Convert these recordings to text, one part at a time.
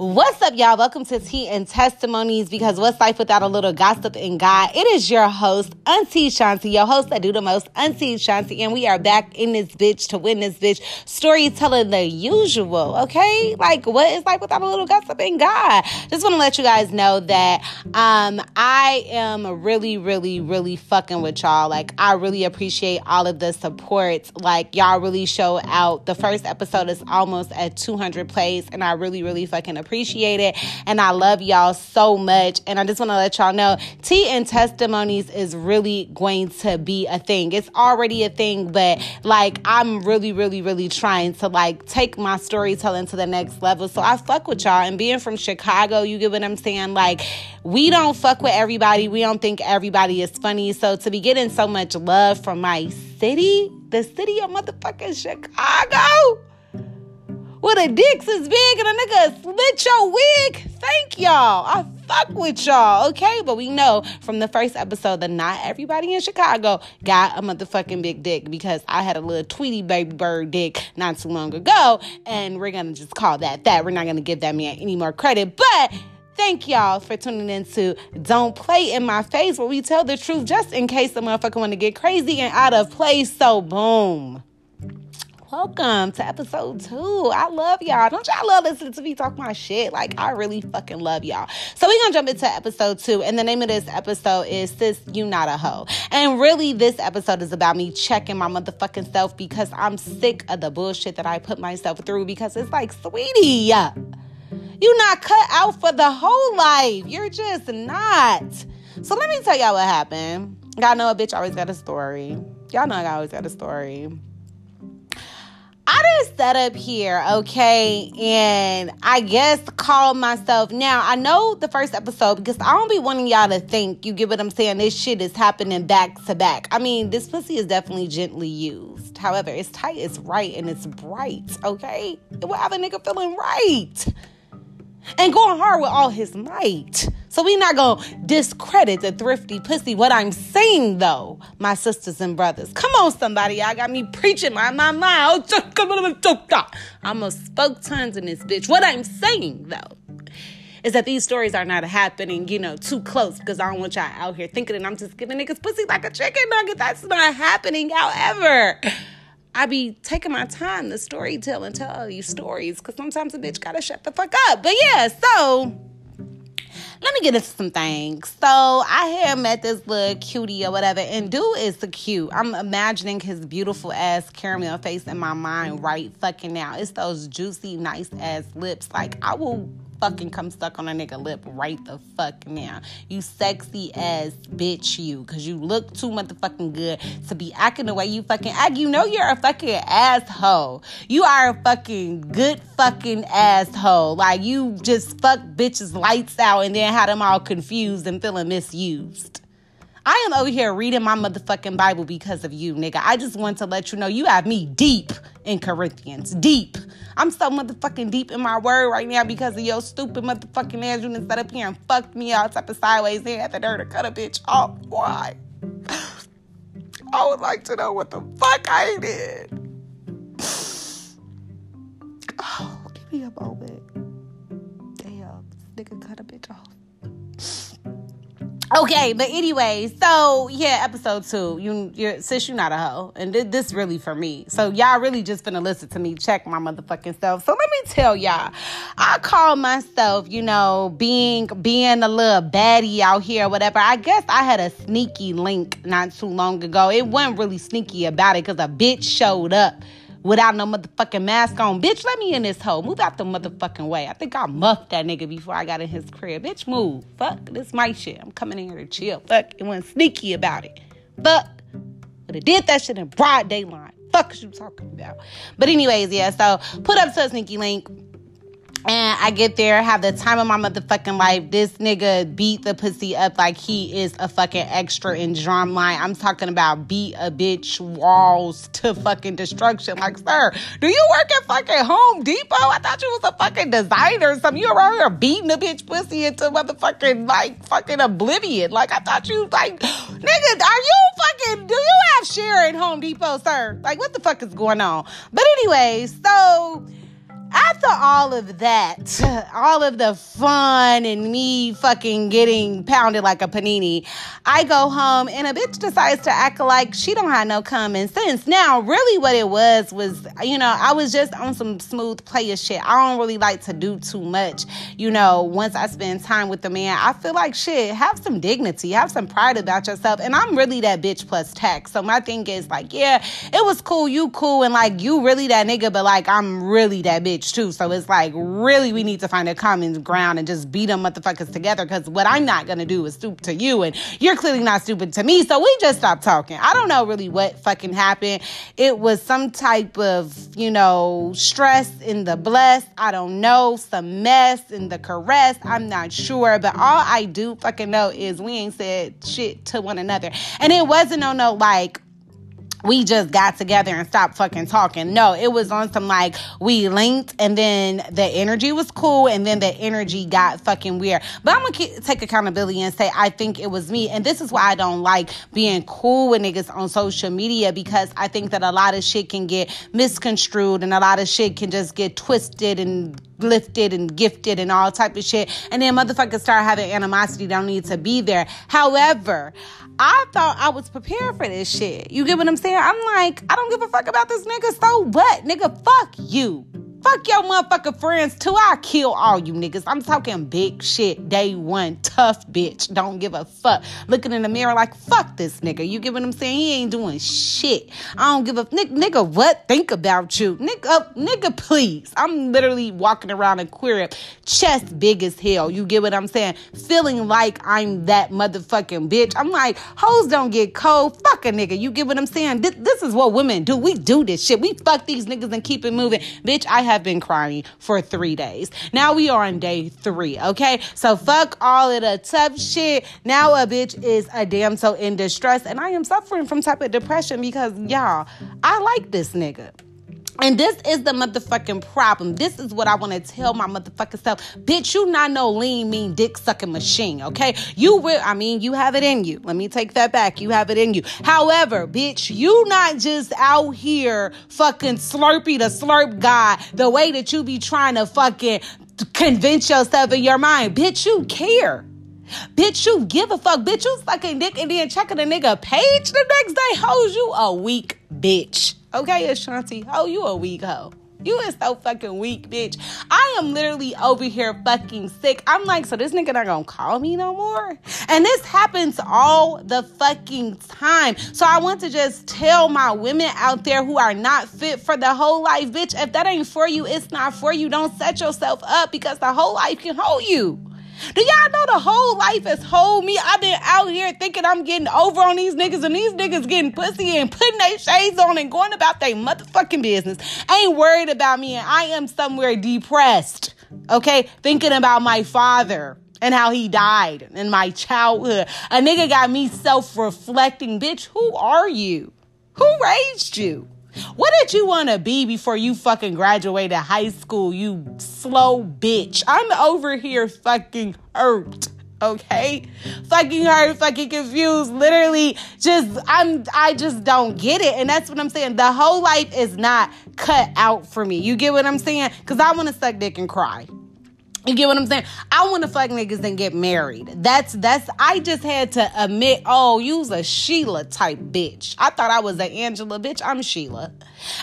What's up, y'all? Welcome to Tea and Testimonies, because what's life without a little gossip and God? It is your host, Auntie Shanti, your host that do the most, Auntie Shanti, and we are back in this bitch to win this bitch, storytelling the usual, okay? Like, what is life without a little gossip and God? Just want to let you guys know that I am really fucking with y'all. Like, I really appreciate all of the support. Like, y'all really show out. The first episode is almost at 200 plays, and I really fucking appreciate it, and I love y'all so much. And I just want to let y'all know, Tea and Testimonies is really going to be a thing. It's already a thing, but like, I'm really trying to like take my storytelling to the next level. So I fuck with y'all, and being from Chicago, you get what I'm saying? Like, we don't fuck with everybody. We don't think everybody is funny. So to be getting so much love from my city, the city of motherfucking Chicago, where the dicks is big and a nigga slit your wig. Thank y'all. I fuck with y'all, okay? But we know from the first episode that not everybody in Chicago got a motherfucking big dick, because I had a little Tweety baby bird dick not too long ago, and we're going to just call that that. We're not going to give that man any more credit, but thank y'all for tuning in to Don't Play In My Face, where we tell the truth just in case the motherfucker want to get crazy and out of place. So boom. Welcome to episode 2. I love y'all. Don't y'all love listening to me talk my shit? Like, I really fucking love y'all. So we're going to jump into episode 2. And the name of this episode is Sis, You Not a Hoe. And really, this episode is about me checking my motherfucking self, because I'm sick of the bullshit that I put myself through, because it's like, sweetie, you're not cut out for the whole life. You're just not. So let me tell y'all what happened. Y'all know a bitch always got a story. Y'all know I always got a story. I just sat up here, okay, and I guess called myself. Now, I know the first episode, because I don't be wanting y'all to think, you get what I'm saying, this shit is happening back to back. I mean, this pussy is definitely gently used. However, it's tight, it's right, and it's bright, okay? It will have a nigga feeling right and going hard with all his might. So we not going to discredit the thrifty pussy. What I'm saying, though, my sisters and brothers, come on, somebody. Y'all got me preaching my mind. I almost spoke tons in this bitch. What I'm saying, though, is that these stories are not happening, you know, too close, because I don't want y'all out here thinking that I'm just giving niggas pussy like a chicken nugget. That's not happening. However, I be taking my time to storytell and tell all these stories, because sometimes a bitch got to shut the fuck up. But yeah, so let me get into some things. So I had met this little cutie or whatever, and dude is so cute. I'm imagining his beautiful ass caramel face in my mind right fucking now. It's those juicy, nice ass lips. Like, I will fucking come stuck on a nigga lip right the fuck now. You sexy ass bitch, you. Because you look too motherfucking good to be acting the way you fucking act. You know you're a fucking asshole. You are a fucking good fucking asshole. Like, you just fuck bitches lights out and then have them all confused and feeling misused. I am over here reading my motherfucking Bible because of you, nigga. I just want to let you know you have me deep in Corinthians. Deep. I'm so motherfucking deep in my word right now because of your stupid motherfucking ass. You done set up here and fucked me all type of sideways here at the dirt to cut a bitch off. Why? I would like to know what the fuck I did. Oh, give me a moment. Damn, this nigga cut a bitch off. Okay, but anyway, so yeah, episode 2, you're sis, you not a hoe, and this really for me. So y'all really just finna listen to me check my motherfucking self. So let me tell y'all, I call myself, you know, being a little baddie out here, or whatever. I guess I had a sneaky link not too long ago. It wasn't really sneaky about it, because a bitch showed up without no motherfucking mask on. Bitch, let me in this hole. Move out the motherfucking way. I think I muffed that nigga before I got in his crib. Bitch, move. Fuck, this my shit. I'm coming in here to chill. Fuck, it wasn't sneaky about it. Fuck. But it did that shit in broad daylight. Fuck is you talking about? But anyways, yeah, so put up to a sneaky link. And I get there, have the time of my motherfucking life. This nigga beat the pussy up like he is a fucking extra in Drum Line. I'm talking about beat a bitch walls to fucking destruction. Like, sir, do you work at fucking Home Depot? I thought you was a fucking designer or something. You around here beating a bitch pussy into motherfucking, like, fucking oblivion. Like, I thought you, like, nigga, are you fucking, do you have share at Home Depot, sir? Like, what the fuck is going on? But anyway, so after after all of that, all of the fun and me fucking getting pounded like a panini, I go home and a bitch decides to act like she don't have no common sense. Now, really what it was, you know, I was just on some smooth player shit. I don't really like to do too much. You know, once I spend time with the man, I feel like shit, have some dignity, have some pride about yourself. And I'm really that bitch plus tax. So my thing is like, yeah, it was cool, you cool, and like you really that nigga, but like I'm really that bitch too. So it's like really we need to find a common ground and just beat them motherfuckers together, because what I'm not gonna do is stoop to you, and you're clearly not stupid to me. So we just stopped talking. I don't know really what fucking happened. It was some type of, you know, stress in the bless, I don't know, some mess in the caress, I'm not sure, but all I do fucking know is we ain't said shit to one another. And it wasn't on no like we just got together and stopped fucking talking. No, it was on some like we linked and then the energy was cool and then the energy got fucking weird. But I'm gonna take accountability and say I think it was me. And this is why I don't like being cool with niggas on social media, because I think that a lot of shit can get misconstrued and a lot of shit can just get twisted and lifted and gifted and all type of shit. And then motherfuckers start having animosity that don't need to be there. However, I thought I was prepared for this shit. You get what I'm saying? I'm like, I don't give a fuck about this nigga, so what? Nigga, fuck you. Fuck your motherfucking friends too. I'll kill all you niggas. I'm talking big shit. Day one, tough bitch. Don't give a fuck. Looking in the mirror like, fuck this nigga. You get what I'm saying? He ain't doing shit. I don't give a nigga what? Think about you. Nigga, please. I'm literally walking around a queer chest big as hell. You get what I'm saying? Feeling like I'm that motherfucking bitch. I'm like, hoes don't get cold. Fuck a nigga. You get what I'm saying? This is what women do. We do this shit. We fuck these niggas and keep it moving. Bitch, I have been crying for 3 days. Now we are on day 3, okay? So fuck all of the tough shit. Now a bitch is a damsel in distress, and I am suffering from type of depression because, y'all, I like this nigga. And this is the motherfucking problem. This is what I want to tell my motherfucking self. Bitch, you not no lean, mean, dick-sucking machine, okay? You have it in you. Let me take that back. You have it in you. However, bitch, you not just out here fucking slurpy the slurp guy the way that you be trying to fucking convince yourself in your mind. Bitch, you care. Bitch, you give a fuck. Bitch, you sucking dick and then checking a nigga page the next day. Hoes, you a weak bitch. Okay, Ashanti, oh, you a weak hoe. You is so fucking weak, bitch. I am literally over here fucking sick. I'm like, so this nigga not gonna call me no more? And this happens all the fucking time. So I want to just tell my women out there who are not fit for the whole life, bitch, if that ain't for you, it's not for you. Don't set yourself up, because the whole life can hold you. Do y'all know the whole life has hold me? I've been out here thinking I'm getting over on these niggas, and these niggas getting pussy and putting their shades on and going about their motherfucking business. Ain't worried about me, and I am somewhere depressed, okay? Thinking about my father and how he died in my childhood. A nigga got me self-reflecting. Bitch, who are you? Who raised you? What did you want to be before you fucking graduated high school, you slow bitch? I'm over here fucking hurt, okay? Fucking hurt, fucking confused, literally just, I just don't get it. And that's what I'm saying. The whole life is not cut out for me. You get what I'm saying? Because I want to suck dick and cry. You get what I'm saying? I want to fuck niggas and get married. That's. I just had to admit, oh, you's a Sheila type bitch. I thought I was an Angela bitch. I'm Sheila.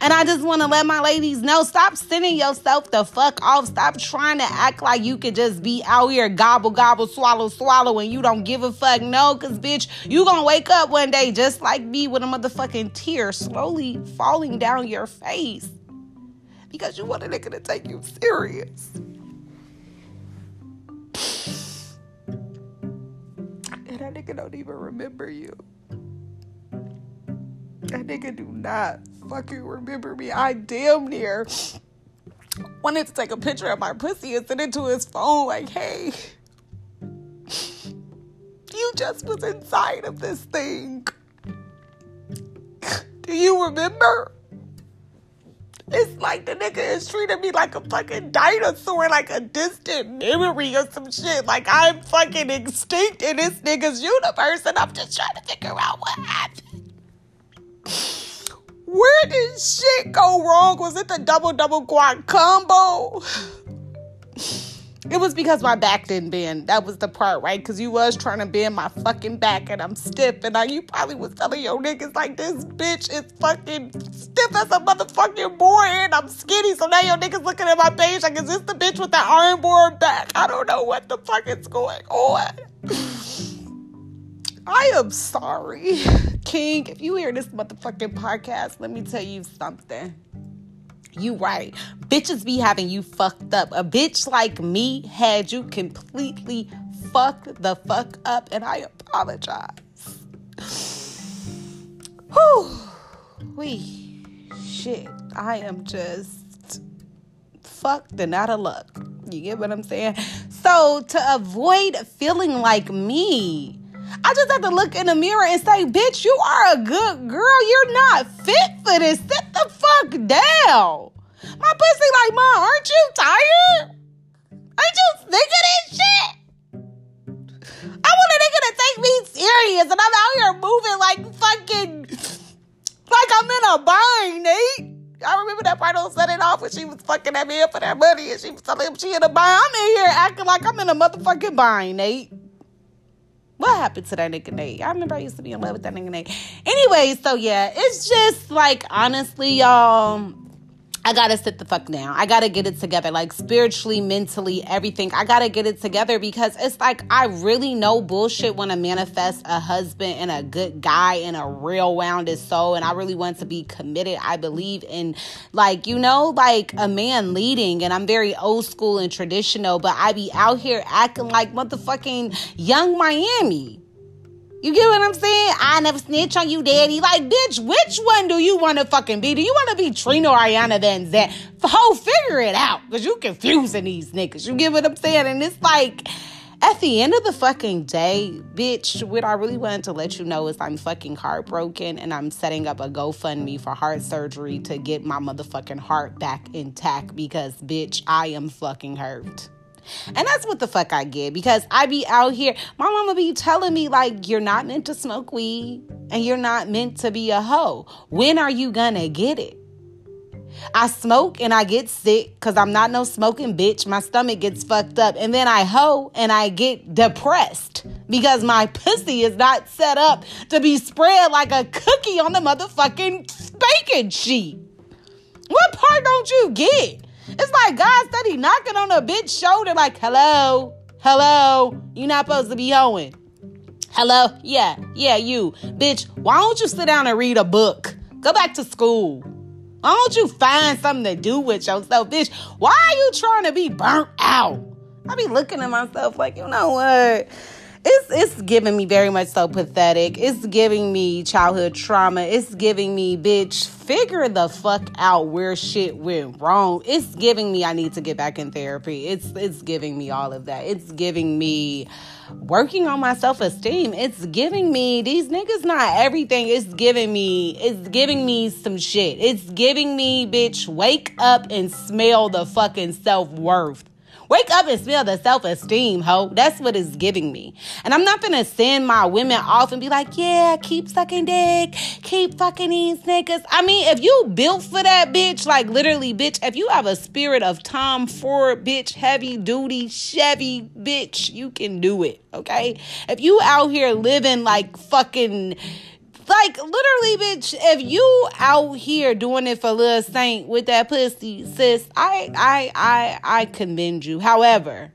And I just want to let my ladies know, stop sending yourself the fuck off. Stop trying to act like you could just be out here gobble, gobble, swallow, swallow, and you don't give a fuck. No, because, bitch, you going to wake up one day just like me with a motherfucking tear slowly falling down your face because you want a nigga to take you serious. And that nigga don't even remember you. That nigga do not fucking remember me. I damn near wanted to take a picture of my pussy and send it to his phone like, hey, you just was inside of this thing. Do you remember? It's like the nigga is treating me like a fucking dinosaur, like a distant memory or some shit. Like I'm fucking extinct in this nigga's universe, and I'm just trying to figure out what happened. Where did shit go wrong? Was it the double guac combo? It was because my back didn't bend. That was the part, right? Because you was trying to bend my fucking back and I'm stiff. And you probably was telling your niggas like, this bitch is fucking stiff as a motherfucking board and I'm skinny. So now your niggas looking at my page like, is this the bitch with the iron board back? I don't know what the fuck is going on. I am sorry. King, if you hear this motherfucking podcast, let me tell you something. You right. Bitches be having you fucked up. A bitch like me had you completely fucked the fuck up, and I apologize. Whew. Wee. Shit. I am just fucked and out of luck. You get what I'm saying? So, to avoid feeling like me, I just have to look in the mirror and say, bitch, you are a good girl. You're not fit for this. Sit the fuck down. My pussy like, Mom, aren't you tired? Aren't you sick of this shit? I want a nigga to take me serious, and I'm out here moving like fucking, like I'm in a bind, Nate. I remember that part on Set It Off when she was fucking that man for that money, and she was telling him she in a bind. I'm in here acting like I'm in a motherfucking bind, Nate. What happened to that nigga Nate? I remember I used to be in love with that nigga Nate. Anyway, so yeah, it's just like, honestly, y'all, I gotta sit the fuck down. I gotta get it together, like spiritually, mentally, everything. I gotta get it together because it's like, I really no bullshit want to manifest a husband and a good guy and a real wounded soul. And I really want to be committed. I believe in like, you know, like a man leading, and I'm very old school and traditional, but I be out here acting like motherfucking Young Miami. You get what I'm saying? I never snitch on you, daddy. Like, bitch, which one do you want to fucking be? Do you want to be Trina or Ariana Van Zandt? Ho, figure it out, because you confusing these niggas. You get what I'm saying? And it's like, at the end of the fucking day, bitch, what I really wanted to let you know is I'm fucking heartbroken, and I'm setting up a GoFundMe for heart surgery to get my motherfucking heart back intact, because, bitch, I am fucking hurt. And that's what the fuck I get, because I be out here. My mama be telling me, like, you're not meant to smoke weed and you're not meant to be a hoe. When are you gonna get it? I smoke and I get sick because I'm not no smoking bitch. My stomach gets fucked up. And then I hoe and I get depressed because my pussy is not set up to be spread like a cookie on the motherfucking baking sheet. What part don't you get? It's like God said he knocking on a bitch shoulder like, hello, you're not supposed to be hoeing. Hello, yeah, you. Bitch, why don't you sit down and read a book? Go back to school. Why don't you find something to do with yourself, bitch? Why are you trying to be burnt out? I be looking at myself like, you know what? It's giving me very much so pathetic. It's giving me childhood trauma. It's giving me, bitch, figure the fuck out where shit went wrong. It's giving me I need to get back in therapy. It's giving me all of that. It's giving me working on my self-esteem. It's giving me these niggas not everything. It's giving me some shit. It's giving me, bitch, wake up and smell the fucking self-worth. Wake up and smell the self-esteem, ho. That's what it's giving me. And I'm not finna send my women off and be like, yeah, keep sucking dick. Keep fucking these niggas. I mean, if you built for that, bitch, like literally, bitch, if you have a spirit of Tom Ford, bitch, heavy duty, Chevy, bitch, you can do it, okay? If you out here living like fucking... Like, literally, bitch, if you out here doing it for Lil Saint with that pussy, sis, I commend you. However,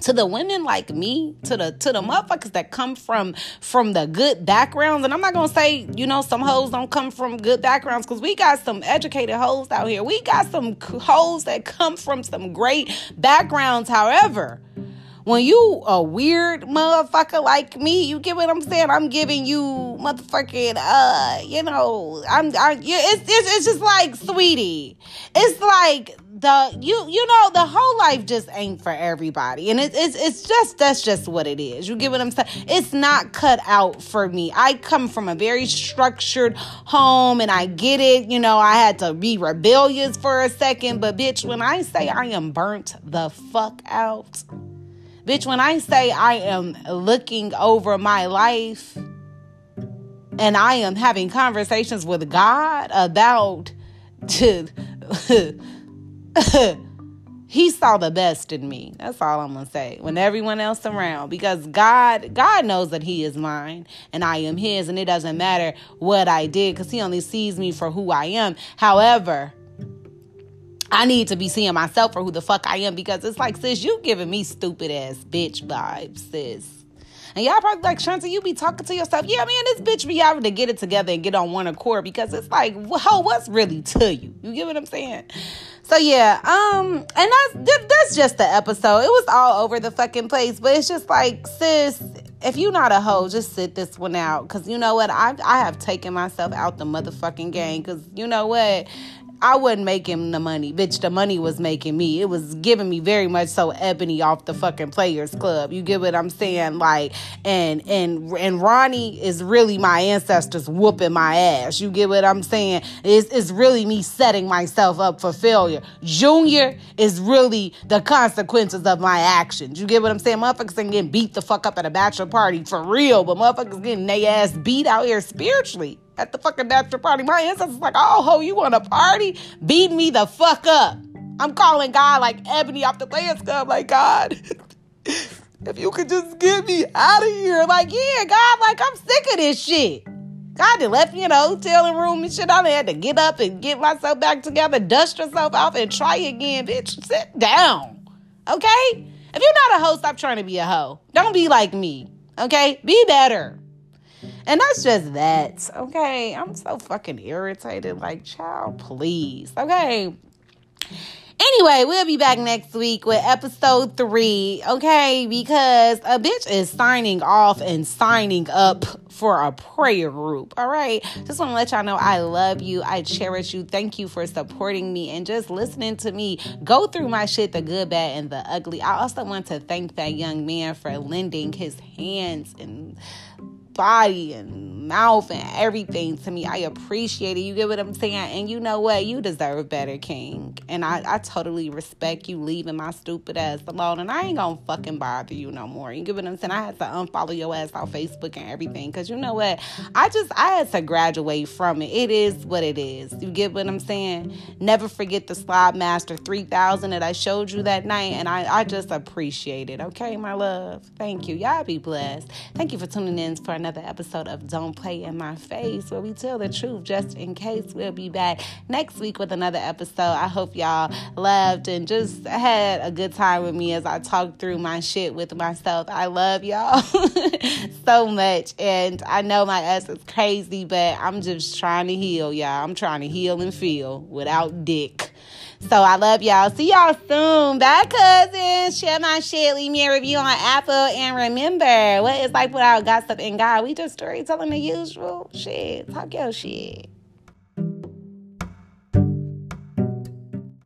to the women like me, to the motherfuckers that come from the good backgrounds, and I'm not gonna say, you know, some hoes don't come from good backgrounds, because we got some educated hoes out here. We got some hoes that come from some great backgrounds. However, when you a weird motherfucker like me, you get what I'm saying? I'm giving you motherfucking, you know, it's just like, sweetie, it's like you know, the whole life just ain't for everybody. And it's just, that's just what it is. You get what I'm saying? It's not cut out for me. I come from a very structured home and I get it. You know, I had to be rebellious for a second, but bitch, when I say I am burnt the fuck out, bitch, when I say I am looking over my life and I am having conversations with God about He saw the best in me. That's all I'm going to say. When everyone else around, because God knows that he is mine and I am his, and it doesn't matter what I did because he only sees me for who I am. However, I need to be seeing myself for who the fuck I am, because it's like, sis, you giving me stupid ass bitch vibes, sis. And y'all probably like, Shanta, you be talking to yourself. Yeah, man, this bitch be having to get it together and get on one accord, because it's like, whoa, what's really to you? You get what I'm saying? So, yeah. And that's just the episode. It was all over the fucking place. But it's just like, sis, if you not a hoe, just sit this one out. Because you know what? I have taken myself out the motherfucking game. Because you know what? I wasn't making the money. Bitch, the money was making me. It was giving me very much so Ebony off the fucking Players Club. You get what I'm saying? Like, and Ronnie is really my ancestors whooping my ass. You get what I'm saying? It's really me setting myself up for failure. Junior is really the consequences of my actions. You get what I'm saying? Motherfuckers ain't getting beat the fuck up at a bachelor party for real, but motherfuckers getting they ass beat out here spiritually. At the fucking bachelor party, my ancestors like, oh, ho, you want a party? Beat me the fuck up. I'm calling God like Ebony off the Players Club. Like, God, if you could just get me out of here. Like, yeah, God, like, I'm sick of this shit. God done left me in a hotel room and shit. I done had to get up and get myself back together, dust yourself off and try again, bitch. Sit down, okay? If you're not a hoe, stop trying to be a hoe. Don't be like me, okay? Be better. And that's just that, okay? I'm so fucking irritated. Like, child, please, okay? Anyway, we'll be back next week with episode 3, okay? Because a bitch is signing off and signing up for a prayer group, all right? Just want to let y'all know I love you. I cherish you. Thank you for supporting me and just listening to me go through my shit, the good, bad, and the ugly. I also want to thank that young man for lending his hands and body and mouth and everything to me. I appreciate it. You get what I'm saying? And you know what? You deserve better, King. And I totally respect you leaving my stupid ass alone. And I ain't gonna fucking bother you no more. You get what I'm saying? I had to unfollow your ass on Facebook and everything. Because you know what? I had to graduate from it. It is what it is. You get what I'm saying? Never forget the Slide Master 3000 that I showed you that night. And I just appreciate it. Okay, my love? Thank you. Y'all be blessed. Thank you for tuning in for another episode of Don't Play In My Face, where we tell the truth just in case. We'll be back next week with another episode. I hope y'all loved and just had a good time with me as I talked through my shit with myself. I love y'all so much, and I know my ass is crazy, but I'm just trying to heal, y'all. I'm trying to heal and feel without dick. So I love y'all. See y'all soon. Bye, cousins. Share my shit. Leave me a review on Apple. And remember, what is life without gossip and God? We just storytelling the usual shit. Talk your shit.